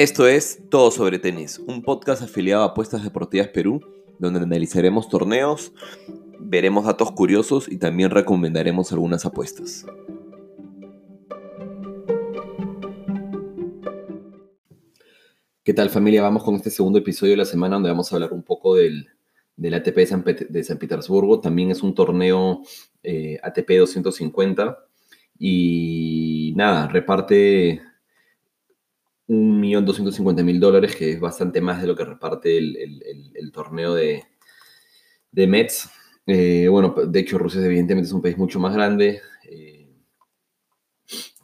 Esto es Todo Sobre Tenis, un podcast afiliado a Apuestas Deportivas Perú, donde analizaremos torneos, veremos datos curiosos y también recomendaremos algunas apuestas. ¿Qué tal, familia? Vamos con este segundo episodio de la semana donde vamos a hablar un poco del ATP de San Petersburgo. También es un torneo ATP 250 y nada, reparte $1.250.000, que es bastante más de lo que reparte el torneo de Metz. Bueno, de hecho, Rusia evidentemente es un país mucho más grande.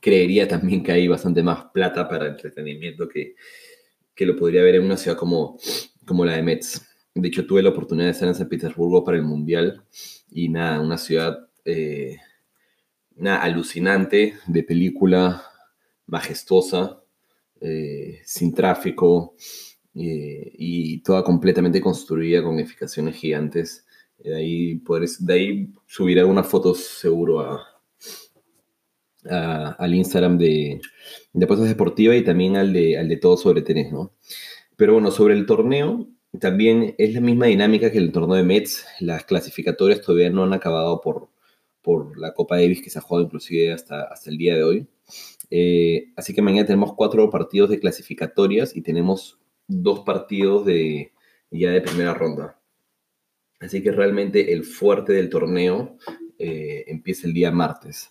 Creería también que hay bastante más plata para entretenimiento que lo podría ver en una ciudad como la de Metz. De hecho, tuve la oportunidad de estar en San Petersburgo para el Mundial y nada, una ciudad alucinante, de película, majestuosa. Sin tráfico y toda completamente construida con edificaciones gigantes. De ahí subiré algunas fotos seguro al Instagram de Apuestas Deportivas y también al de Todo Sobre Tenis, ¿no? Pero bueno, sobre el torneo, también es la misma dinámica que el torneo de Metz. Las clasificatorias todavía no han acabado por la Copa Davis, que se ha jugado inclusive hasta el día de hoy. Así que mañana tenemos 4 partidos de clasificatorias y tenemos 2 partidos ya de primera ronda. Así que realmente el fuerte del torneo empieza el día martes.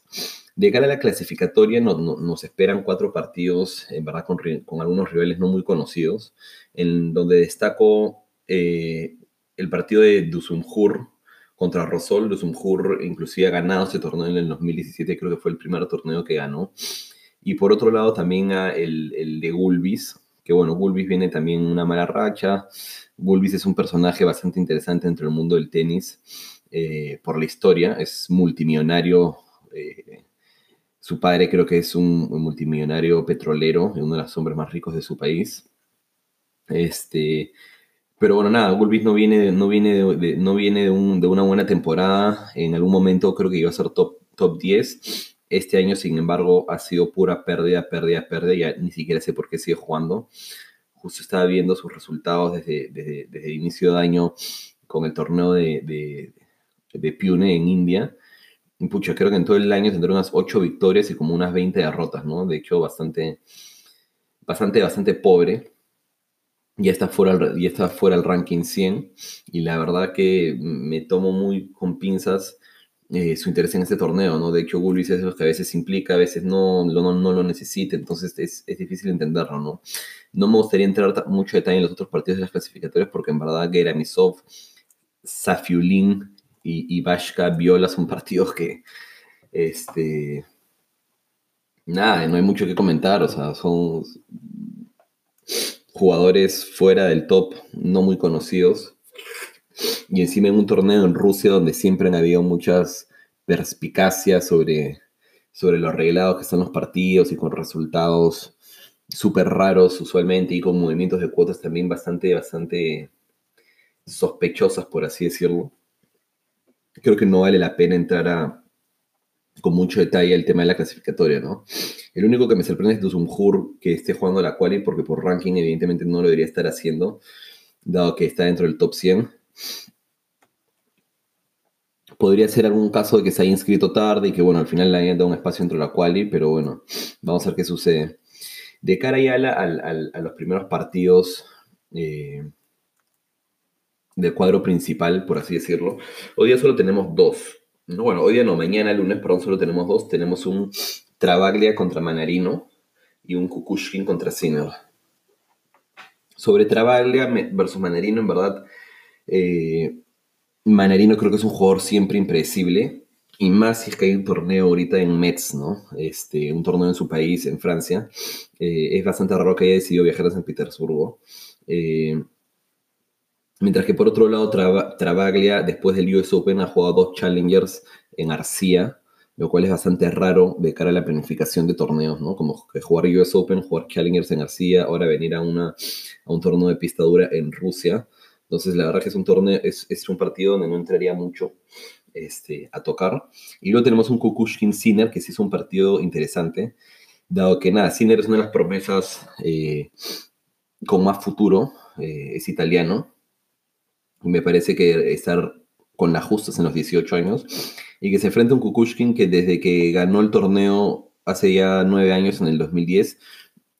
De cara a la clasificatoria nos esperan 4 partidos, en verdad, con algunos rivales no muy conocidos, en donde destaco el partido de Dzumhur contra Rosol. Dzumhur inclusive ha ganado este torneo en el 2017, creo que fue el primer torneo que ganó. Y por otro lado también el de Gulbis, que bueno, Gulbis viene también una mala racha. Gulbis es un personaje bastante interesante dentro del mundo del tenis por la historia. Es multimillonario, su padre creo que es un multimillonario petrolero, uno de los hombres más ricos de su país. Pero bueno, nada, Gulbis no viene de una buena temporada. En algún momento creo que iba a ser top 10. Este año, sin embargo, ha sido pura pérdida. Ya ni siquiera sé por qué sigue jugando. Justo estaba viendo sus resultados desde el inicio de año con el torneo de Pune en India. Y pucha, creo que en todo el año tendrá unas 8 victorias y como unas 20 derrotas, ¿no? De hecho, bastante pobre. Ya está fuera el ranking 100. Y la verdad que me tomo muy con pinzas su interés en este torneo, ¿no? De hecho, Gulbis es lo que a veces implica, a veces no lo necesita, entonces es difícil entenderlo, ¿no? No me gustaría entrar mucho detalle en los otros partidos de las clasificatorias porque en verdad Geramisov, Safiulin y Bashka Viola son partidos que no hay mucho que comentar, o sea, son jugadores fuera del top, no muy conocidos. Y encima en un torneo en Rusia donde siempre han habido muchas perspicacias sobre lo arreglados que están los partidos y con resultados súper raros usualmente y con movimientos de cuotas también bastante sospechosas, por así decirlo. Creo que no vale la pena entrar con mucho detalle el tema de la clasificatoria, ¿no? El único que me sorprende es Dzumhur, que esté jugando la quali, porque por ranking evidentemente no lo debería estar haciendo, dado que está dentro del top 100. Podría ser algún caso de que se haya inscrito tarde y que bueno, al final le hayan dado un espacio dentro de la quali, pero bueno, vamos a ver qué sucede. De cara ya a los primeros partidos del cuadro principal, por así decirlo, hoy día solo tenemos 2. Bueno, mañana lunes, perdón, solo tenemos 2. Tenemos un Travaglia contra Manarino y un Kukushkin contra Sinner. Sobre Travaglia versus Manarino, en verdad, Manarino creo que es un jugador siempre impredecible, y más si es que hay un torneo ahorita en Metz, ¿no? Un torneo en su país, en Francia. Es bastante raro que haya decidido viajar a San Petersburgo. Mientras que por otro lado Travaglia, después del US Open, ha jugado 2 Challengers en Arcia, lo cual es bastante raro de cara a la planificación de torneos, ¿no? Como que jugar US Open, jugar Challengers en Arcia, ahora venir a un torneo de pista dura en Rusia. Entonces, la verdad que es un torneo, es un partido donde no entraría mucho a tocar. Y luego tenemos un Kukushkin-Sinner, que sí es un partido interesante, dado que, nada, Sinner es una de las promesas con más futuro, es italiano. Me parece que estar con las justas en los 18 años y que se enfrenta a un Kukushkin que desde que ganó el torneo hace ya 9 años, en el 2010,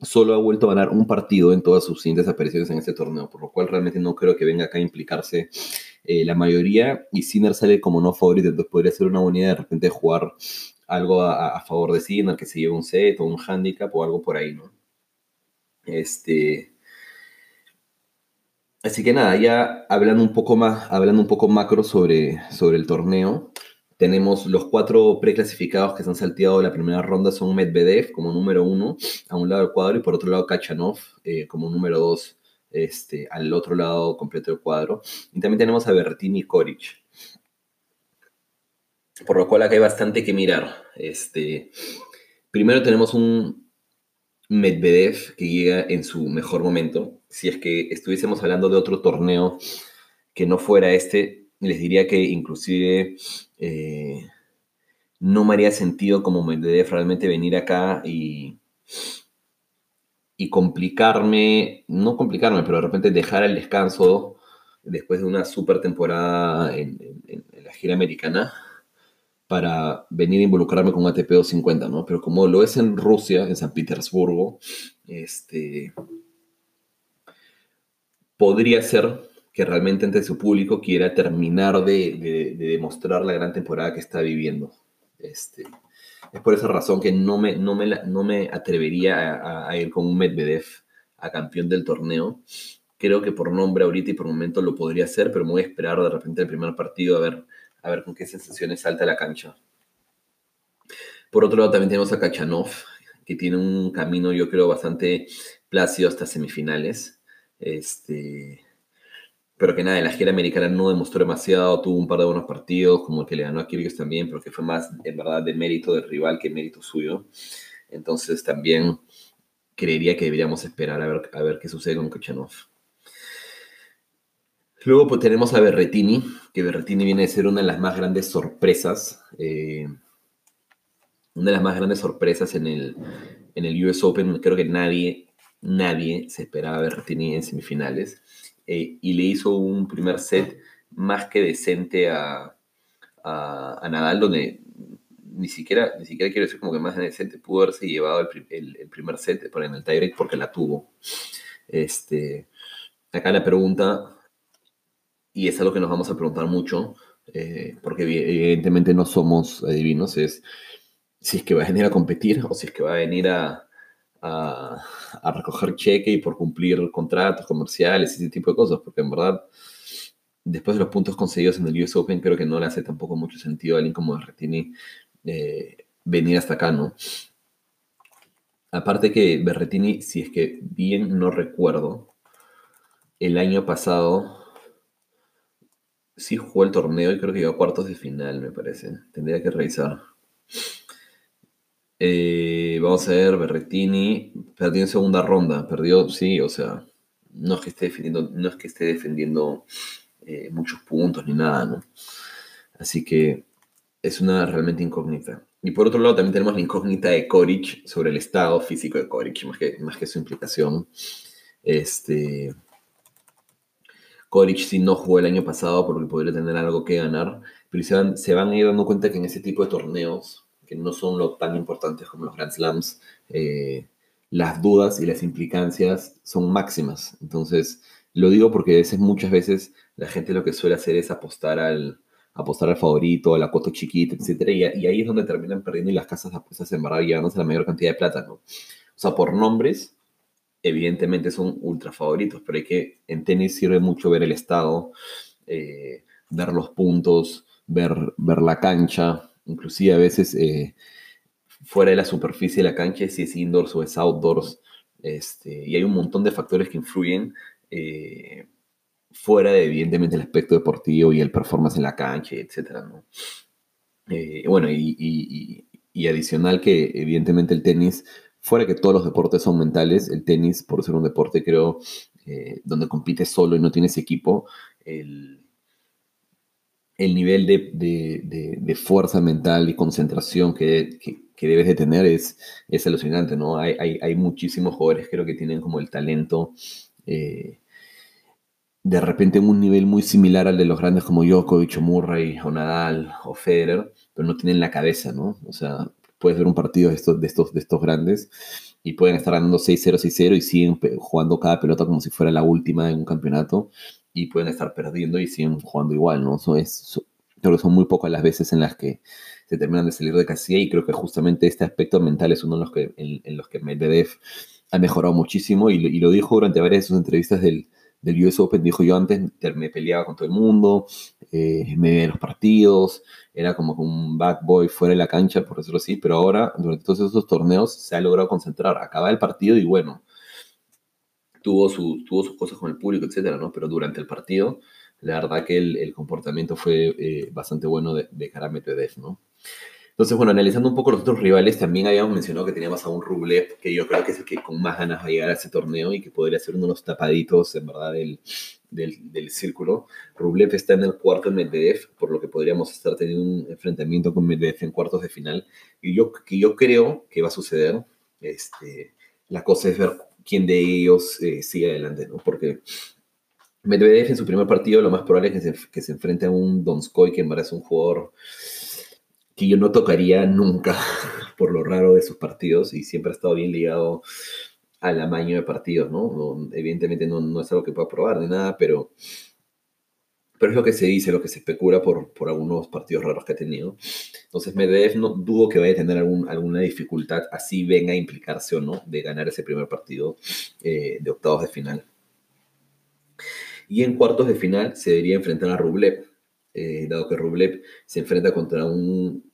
solo ha vuelto a ganar un partido en todas sus siguientes apariciones en este torneo, por lo cual realmente no creo que venga acá a implicarse la mayoría, y Sinner sale como no favorito, entonces podría ser una buena idea de repente jugar algo a favor de Sinner, que se lleve un set o un handicap o algo por ahí, ¿no? Así que nada, ya hablando un poco macro sobre el torneo, tenemos los 4 preclasificados que se han salteado la primera ronda. Son Medvedev como número 1 a un lado del cuadro, y por otro lado Khachanov como número 2 al otro lado completo del cuadro. Y también tenemos a Berrettini y Ćorić, por lo cual acá hay bastante que mirar. Primero tenemos un Medvedev que llega en su mejor momento. Si es que estuviésemos hablando de otro torneo que no fuera este, les diría que inclusive no me haría sentido como Medvedev realmente venir acá y pero de repente dejar el descanso después de una super temporada en la gira americana para venir a involucrarme con ATP 250, ¿no? Pero como lo es en Rusia, en San Petersburgo, podría ser que realmente ante su público quiera terminar de demostrar la gran temporada que está viviendo. Es por esa razón que no me atrevería a ir con un Medvedev a campeón del torneo. Creo que por nombre ahorita y por momento lo podría hacer, pero me voy a esperar de repente el primer partido a ver con qué sensaciones salta la cancha. Por otro lado también tenemos a Khachanov, que tiene un camino yo creo bastante plácido hasta semifinales. Pero que nada, en la gira americana no demostró demasiado, tuvo un par de buenos partidos, como el que le ganó a Kyrgios también, pero que fue más en verdad de mérito del rival que mérito suyo. Entonces también creería que deberíamos esperar a ver qué sucede con Khachanov. Luego pues tenemos a Berrettini, que Berrettini viene de ser una de las más grandes sorpresas, en el US Open. Creo que nadie se esperaba a Berrettini en semifinales. Y le hizo un primer set más que decente a Nadal, donde ni siquiera quiero decir como que más decente, pudo haberse llevado el primer set por en el tiebreak porque la tuvo. Acá la pregunta, y es algo que nos vamos a preguntar mucho, porque evidentemente no somos adivinos, es si es que va a venir a competir o si es que va a venir a recoger cheque y por cumplir contratos comerciales y ese tipo de cosas, porque en verdad después de los puntos conseguidos en el US Open creo que no le hace tampoco mucho sentido a alguien como Berrettini venir hasta acá, ¿no? Aparte que Berrettini, si es que bien no recuerdo, el año pasado sí jugó el torneo y creo que llegó a cuartos de final, me parece. Tendría que revisar. Vamos a ver, Berrettini perdió en segunda ronda, sí, o sea, no es que esté defendiendo muchos puntos ni nada, ¿no? Así que es una realmente incógnita. Y por otro lado también tenemos la incógnita de Ćorić, sobre el estado físico de Ćorić, más que su implicación. Ćorić sí no jugó el año pasado porque podría tener algo que ganar, pero se van a ir dando cuenta que en ese tipo de torneos que no son lo tan importantes como los Grand Slams, las dudas y las implicancias son máximas. Entonces, lo digo porque muchas veces la gente lo que suele hacer es apostar al favorito, a la cuota chiquita, etc. Y ahí es donde terminan perdiendo y las casas de apuestas en verdad llevándose la mayor cantidad de plata, ¿no? O sea, por nombres, evidentemente son ultra favoritos, pero en tenis sirve mucho ver el estado, ver los puntos, ver la cancha. Inclusive a veces fuera de la superficie de la cancha, si es indoors o es outdoors, y hay un montón de factores que influyen fuera de evidentemente el aspecto deportivo y el performance en la cancha, etcétera, ¿no? Bueno, y adicional que evidentemente el tenis, fuera que todos los deportes son mentales, el tenis, por ser un deporte creo donde compites solo y no tienes equipo, el nivel de fuerza mental y concentración que debes de tener es alucinante, ¿no? Hay muchísimos jugadores creo que tienen como el talento de repente en un nivel muy similar al de los grandes como Djokovic o Murray o Nadal o Federer, pero no tienen la cabeza, ¿no? O sea, puedes ver un partido de estos grandes y pueden estar ganando 6-0, 6-0 y siguen jugando cada pelota como si fuera la última en un campeonato y pueden estar perdiendo y siguen jugando igual, ¿no? Creo que son muy pocas las veces en las que se terminan de salir de casilla y creo que justamente este aspecto mental es uno en los que Medvedev ha mejorado muchísimo y lo dijo durante varias de sus entrevistas del US Open. Dijo: yo antes me peleaba con todo el mundo, me veía en los partidos, era como un bad boy fuera de la cancha, por decirlo así, pero ahora, durante todos esos torneos, se ha logrado concentrar. Acaba el partido y bueno, tuvo sus cosas con el público, etcétera, ¿no? Pero durante el partido, la verdad que el comportamiento fue bastante bueno de cara a Medvedev, ¿no? Entonces, bueno, analizando un poco los otros rivales, también habíamos mencionado que teníamos a un Rublev, que yo creo que es el que con más ganas va a llegar a ese torneo y que podría ser uno de los tapaditos, en verdad, del círculo. Rublev está en el cuarto de Medvedev, por lo que podríamos estar teniendo un enfrentamiento con Medvedev en cuartos de final. Y yo creo que va a suceder. La cosa es ver quién de ellos sigue adelante, ¿no? Porque Medvedev en su primer partido lo más probable es que se enfrente a un Donskoy, que en verdad es un jugador que yo no tocaría nunca por lo raro de sus partidos y siempre ha estado bien ligado al amaño de partidos, ¿no? Evidentemente no es algo que pueda probar ni nada, pero es lo que se dice, lo que se especula por algunos partidos raros que ha tenido. Entonces Medvedev no dudo que vaya a tener alguna dificultad, así venga a implicarse o no, de ganar ese primer partido de octavos de final. Y en cuartos de final se debería enfrentar a Rublev. Dado que Rublev se enfrenta contra alguien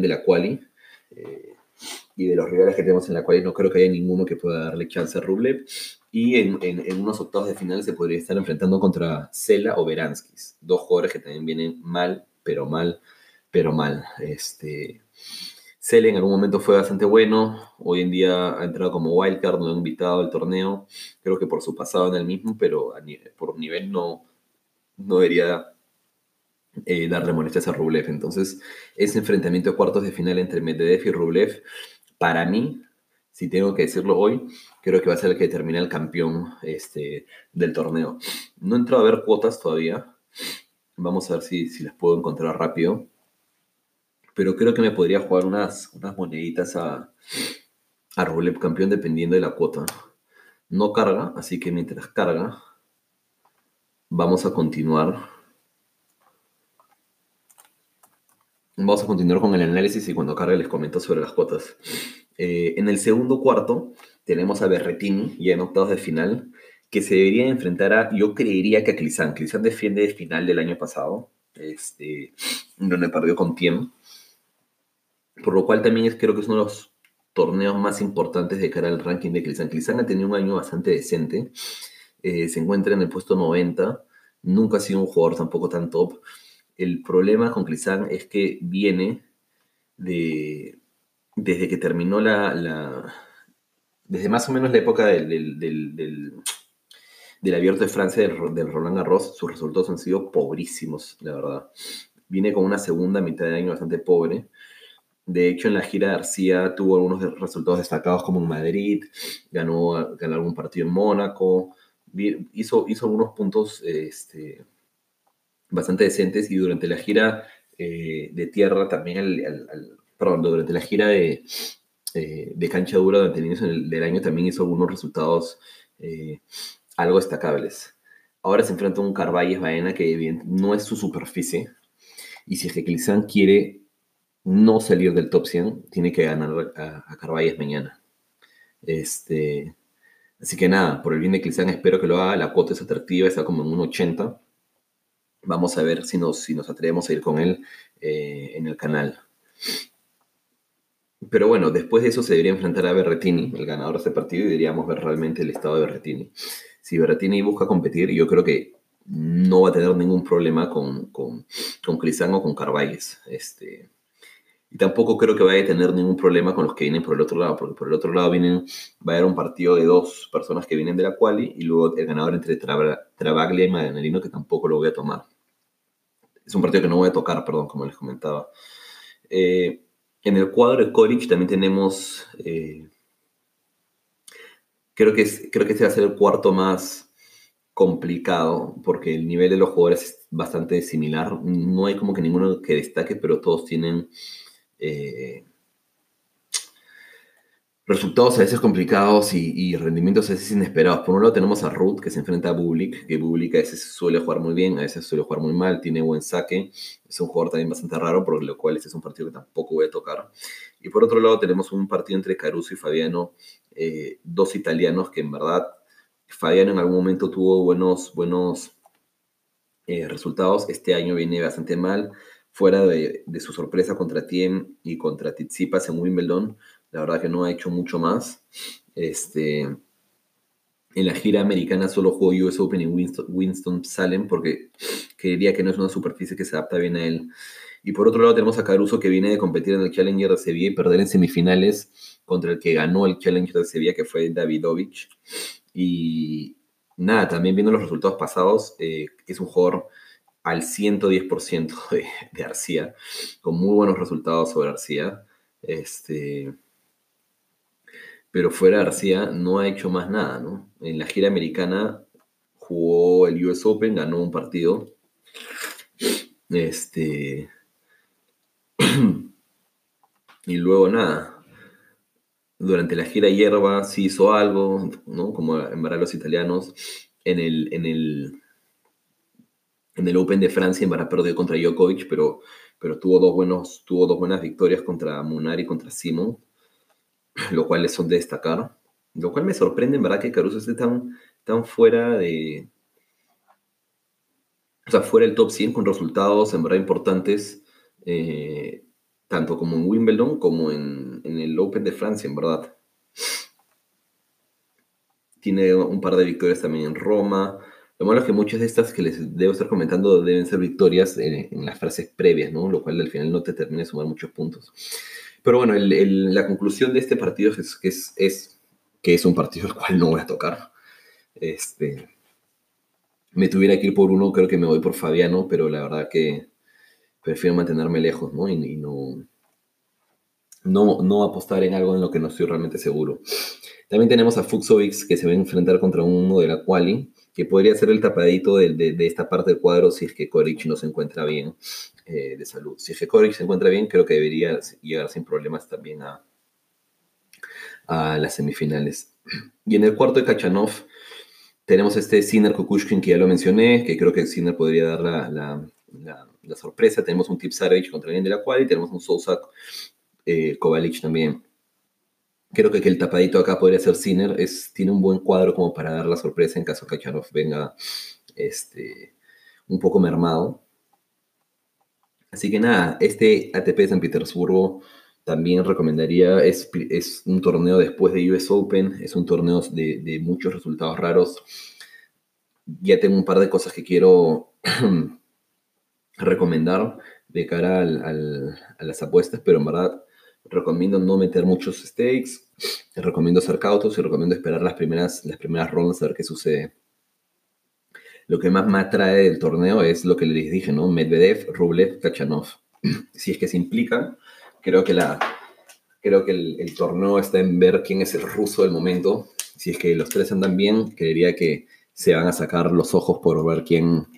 de la quali, y de los rivales que tenemos en la quali no creo que haya ninguno que pueda darle chance a Rublev, y en unos octavos de final se podría estar enfrentando contra Cela o Beranskis, dos jugadores que también vienen mal, pero mal, pero mal. Cela en algún momento fue bastante bueno, hoy en día ha entrado como wildcard, no lo han invitado al torneo, creo que por su pasado en el mismo, pero por nivel no debería darle molestias a Rublev. Entonces, ese enfrentamiento de cuartos de final entre Medvedev y Rublev, para mí, si tengo que decirlo hoy, creo que va a ser el que determina el campeón del torneo. No he entrado a ver cuotas todavía. Vamos a ver si las puedo encontrar rápido. Pero creo que me podría jugar unas moneditas a Rublev campeón dependiendo de la cuota. No carga, así que mientras carga, vamos a continuar. Vamos a continuar con el análisis y cuando cargue les comento sobre las cuotas. En el segundo cuarto tenemos a Berrettini, ya en octavos de final, que se debería enfrentar yo creería que a Klizan. Klizan defiende el final del año pasado, donde perdió con Thiem. Por lo cual también creo que es uno de los torneos más importantes de cara al ranking de Klizan. Klizan ha tenido un año bastante decente, se encuentra en el puesto 90, nunca ha sido un jugador tampoco tan top. El problema con Klizan es que viene desde que terminó desde más o menos la época del Abierto de Francia, del Roland Garros, sus resultados han sido pobrísimos, la verdad. Viene con una segunda mitad de año bastante pobre. De hecho, en la gira de Arcia tuvo algunos resultados destacados, como en Madrid, ganó algún partido en Mónaco, hizo algunos puntos bastante decentes, y durante la gira de tierra también, durante la gira de cancha dura durante el inicio del año también hizo algunos resultados algo destacables. Ahora se enfrenta a un Carvalles-Baena que no es su superficie, y si es que Klizan quiere no salir del top 100, tiene que ganar a Carvalles mañana. Así que nada, por el bien de Klizan espero que lo haga, la cuota es atractiva, está como en 1.80. Vamos a ver si nos atrevemos a ir con él en el canal. Pero bueno, después de eso se debería enfrentar a Berrettini, el ganador de este partido, y deberíamos ver realmente el estado de Berrettini. Si Berrettini busca competir, yo creo que no va a tener ningún problema con Klizan o con Carvalles. Y tampoco creo que vaya a tener ningún problema con los que vienen por el otro lado, porque por el otro lado va a haber un partido de dos personas que vienen de la quali, y luego el ganador entre Travaglia y Manarino, que tampoco lo voy a tomar. Es un partido que no voy a tocar, perdón, como les comentaba. En el cuadro de Ćorić también tenemos Creo que este va a ser el cuarto más complicado, porque el nivel de los jugadores es bastante similar. No hay como que ninguno que destaque, pero todos tienen resultados a veces complicados y rendimientos a veces inesperados. Por un lado tenemos a Ruud, que se enfrenta a Bublik, que Bublik a veces suele jugar muy bien, a veces suele jugar muy mal, tiene buen saque. Es un jugador también bastante raro, por lo cual este es un partido que tampoco voy a tocar. Y por otro lado tenemos un partido entre Caruso y Fabiano, dos italianos que en verdad... Fabiano en algún momento tuvo buenos resultados. Este año viene bastante mal. Fuera de su sorpresa contra Thiem y contra Tsitsipas en Wimbledon, la verdad que no ha hecho mucho más. En la gira americana solo jugó US Open en Winston-Salem, porque creería que no es una superficie que se adapta bien a él. Y por otro lado tenemos a Caruso, que viene de competir en el Challenger de Sevilla y perder en semifinales contra el que ganó el Challenger de Sevilla, que fue Davidovic. Y nada, también viendo los resultados pasados, es un jugador al 110% de Arcia, con muy buenos resultados sobre Arcia. Pero fuera de Arcia no ha hecho más nada, ¿no? En la gira americana jugó el US Open, ganó un partido. Y luego nada. Durante la gira hierba sí hizo algo, ¿no? Como en verdad los italianos. En el Open de Francia en verdad perdió contra Djokovic, pero tuvo dos buenas victorias contra Munari y contra Simon, lo cual son de destacar. Lo cual me sorprende en verdad que Caruso esté tan fuera de... O sea, fuera del top 100 con resultados en verdad importantes, tanto como en Wimbledon como en el Open de Francia, en verdad. Tiene un par de victorias también en Roma. Lo malo es que muchas de estas que les debo estar comentando deben ser victorias en las frases previas, ¿no? Lo cual al final no te termina de sumar muchos puntos. Pero bueno, la conclusión de este partido es que es un partido al cual no voy a tocar. Me tuviera que ir por uno, creo que me voy por Fabiano, pero la verdad que prefiero mantenerme lejos, ¿no? Y no apostar en algo en lo que no estoy realmente seguro. También tenemos a Fuxovics, que se va a enfrentar contra uno de la quali, que podría ser el tapadito de esta parte del cuadro si es que Ćorić no se encuentra bien de salud. Si es que Ćorić se encuentra bien, creo que debería llegar sin problemas también a las semifinales. Y en el cuarto de Khachanov tenemos Sinner Kukushkin, que ya lo mencioné, que creo que Sinner podría dar la sorpresa. Tenemos un Tipsarevic contra alguien de la quali, tenemos un Sousa Kovalic también. Creo que el tapadito acá podría ser Sinner. Tiene un buen cuadro como para dar la sorpresa en caso que Khachanov venga un poco mermado. Así que nada, este ATP de San Petersburgo también recomendaría. Es un torneo después de US Open, es un torneo de muchos resultados raros. Ya tengo un par de cosas que quiero recomendar de cara a las apuestas, pero en verdad recomiendo no meter muchos stakes, recomiendo ser cautos y recomiendo esperar las primeras rondas a ver qué sucede. Lo que más me atrae del torneo es lo que les dije, ¿no? Medvedev, Rublev, Khachanov. Si es que se implican, creo que el torneo está en ver quién es el ruso del momento. Si es que los tres andan bien, creería que se van a sacar los ojos por ver quién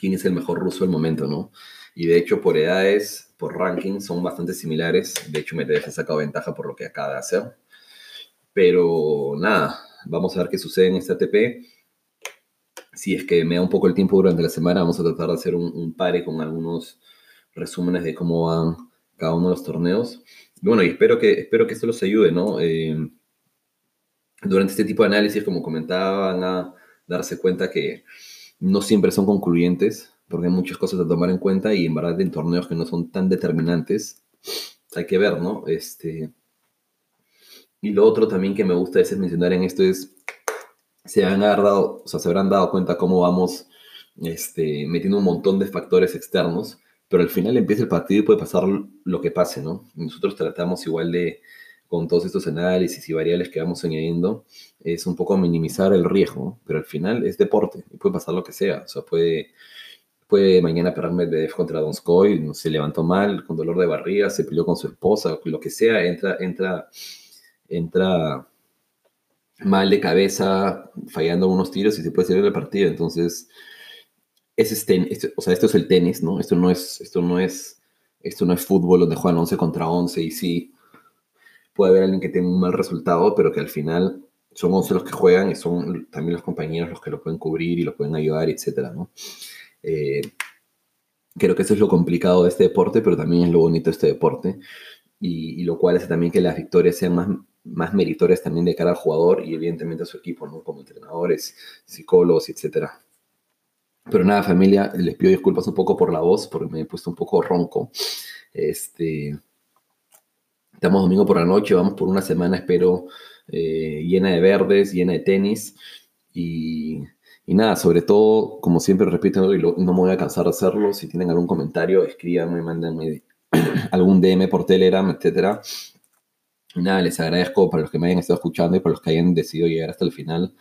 es el mejor ruso del momento, ¿no? Y de hecho, por edades, por rankings, son bastante similares. De hecho, Medvedev ha sacado ventaja por lo que acaba de hacer. Pero nada, vamos a ver qué sucede en este ATP. Si es que me da un poco el tiempo durante la semana, vamos a tratar de hacer un pare con algunos resúmenes de cómo van cada uno de los torneos. Y bueno, y espero que esto los ayude, ¿no? Durante este tipo de análisis, como comentaba, van a darse cuenta que no siempre son concluyentes, porque hay muchas cosas a tomar en cuenta y en verdad en torneos que no son tan determinantes hay que ver, ¿no? Y lo otro también que me gusta a veces mencionar en esto es se habrán dado cuenta cómo vamos metiendo un montón de factores externos, pero al final empieza el partido y puede pasar lo que pase, ¿no? Nosotros tratamos igual de, con todos estos análisis y variables que vamos añadiendo, es un poco minimizar el riesgo, pero al final es deporte y puede pasar lo que sea. O sea, puede mañana perder Medvedev contra Donskoy, se levantó mal, con dolor de barriga, se peleó con su esposa, lo que sea, entra mal de cabeza, fallando unos tiros y se puede salir de la partida. Entonces, esto es el tenis, ¿no? Esto no es fútbol donde juegan 11 contra 11 y sí, puede haber alguien que tenga un mal resultado, pero que al final son 11 los que juegan y son también los compañeros los que lo pueden cubrir y lo pueden ayudar, etcétera, ¿no? Creo que eso es lo complicado de este deporte, pero también es lo bonito de este deporte, y lo cual hace también que las victorias sean más meritorias también de cara al jugador y evidentemente a su equipo, ¿no? Como entrenadores, psicólogos, etcétera. Pero nada, familia, les pido disculpas un poco por la voz, porque me he puesto un poco ronco. Estamos domingo por la noche, vamos por una semana, espero, llena de verdes, llena de tenis. Y nada, sobre todo, como siempre repito, y no me voy a cansar de hacerlo, si tienen algún comentario, escríbanme, mándenme algún DM por Telegram, etcétera. Y nada, les agradezco para los que me hayan estado escuchando y para los que hayan decidido llegar hasta el final.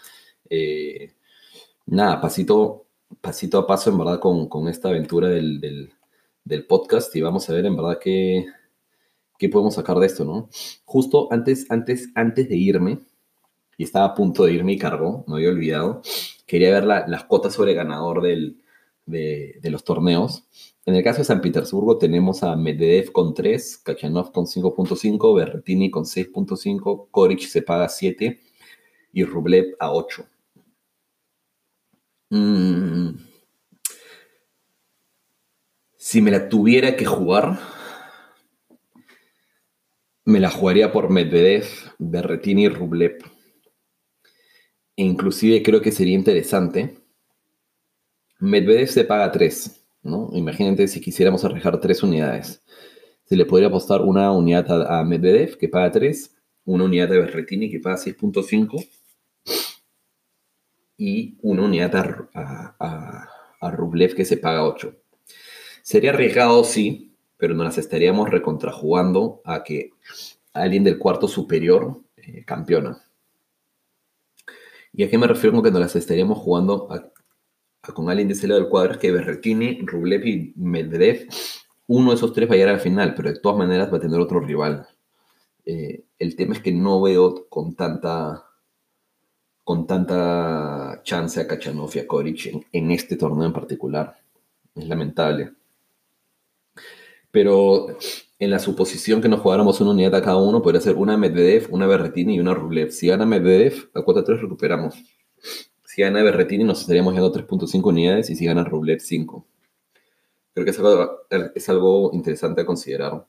Nada, pasito a paso, en verdad, con esta aventura del podcast, y vamos a ver, en verdad, qué podemos sacar de esto, ¿no? Justo antes de irme, y estaba a punto de irme y cargó, me había olvidado, quería ver las cotas sobre ganador de los torneos. En el caso de San Petersburgo tenemos a Medvedev con 3, Khachanov con 5.5, Berrettini con 6.5, Ćorić se paga 7 y Rublev a 8. Si me la tuviera que jugar, me la jugaría por Medvedev, Berrettini y Rublev. E inclusive creo que sería interesante. Medvedev se paga 3, ¿no? Imagínate si quisiéramos arriesgar 3 unidades. Se le podría apostar una unidad a Medvedev, que paga 3, una unidad a Berrettini, que paga 6.5, y una unidad a Rublev, que se paga 8. Sería arriesgado, sí, pero nos las estaríamos recontrajugando a que alguien del cuarto superior campeona. ¿Y a qué me refiero con que nos las estaríamos jugando con alguien de Cela del cuadro? Es que Berrettini, Rublev y Medvedev, uno de esos tres va a llegar al final, pero de todas maneras va a tener otro rival. El tema es que no veo con tanta chance a Khachanov y a Ćorić en este torneo en particular. Es lamentable. Pero en la suposición que nos jugáramos una unidad a cada uno, podría ser una Medvedev, una Berrettini y una Rublev. Si gana Medvedev, a cuota 3 recuperamos. Si gana Berrettini, nos estaríamos llegando a 3.5 unidades, y si gana Rublev, 5. Creo que es algo interesante a considerar.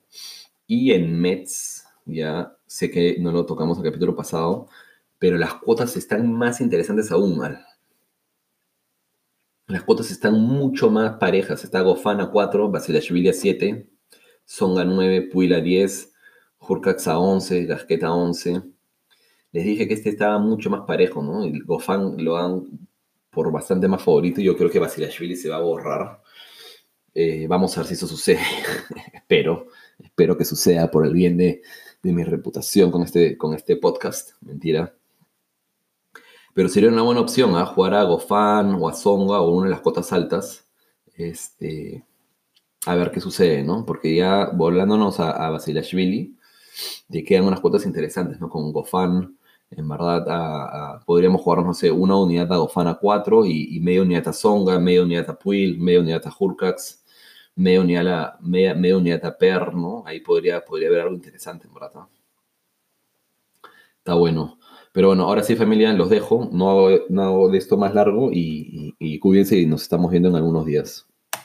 Y en Metz, ya sé que no lo tocamos el capítulo pasado, pero las cuotas están más interesantes aún, mal. Las cuotas están mucho más parejas. Está Goffin a 4, Basilashvili a 7, Tsonga a 9, Puil a 10, Hurkacz a 11, Gasqueta a 11. Les dije que este estaba mucho más parejo, ¿no? El Goffin lo dan por bastante más favorito. Yo creo que Basilashvili se va a borrar. Vamos a ver si eso sucede. Espero que suceda por el bien de mi reputación con este podcast. Mentira. Pero sería una buena opción, ¿eh? Jugar a Goffin o a Tsonga o una de las cotas altas. A ver qué sucede, ¿no? Porque ya volándonos a Basilashvili, te quedan unas cuotas interesantes, ¿no? Con Goffin, en verdad, podríamos jugar, no sé, una unidad a Goffin a 4 y media unidad a Tsonga, media unidad a Puil, media unidad a Hurkacz, media unidad a Per, ¿no? Ahí podría haber algo interesante, en verdad, ¿no? Está bueno. Pero bueno, ahora sí, familia, los dejo. No hago de esto más largo y cuídense, y nos estamos viendo en algunos días.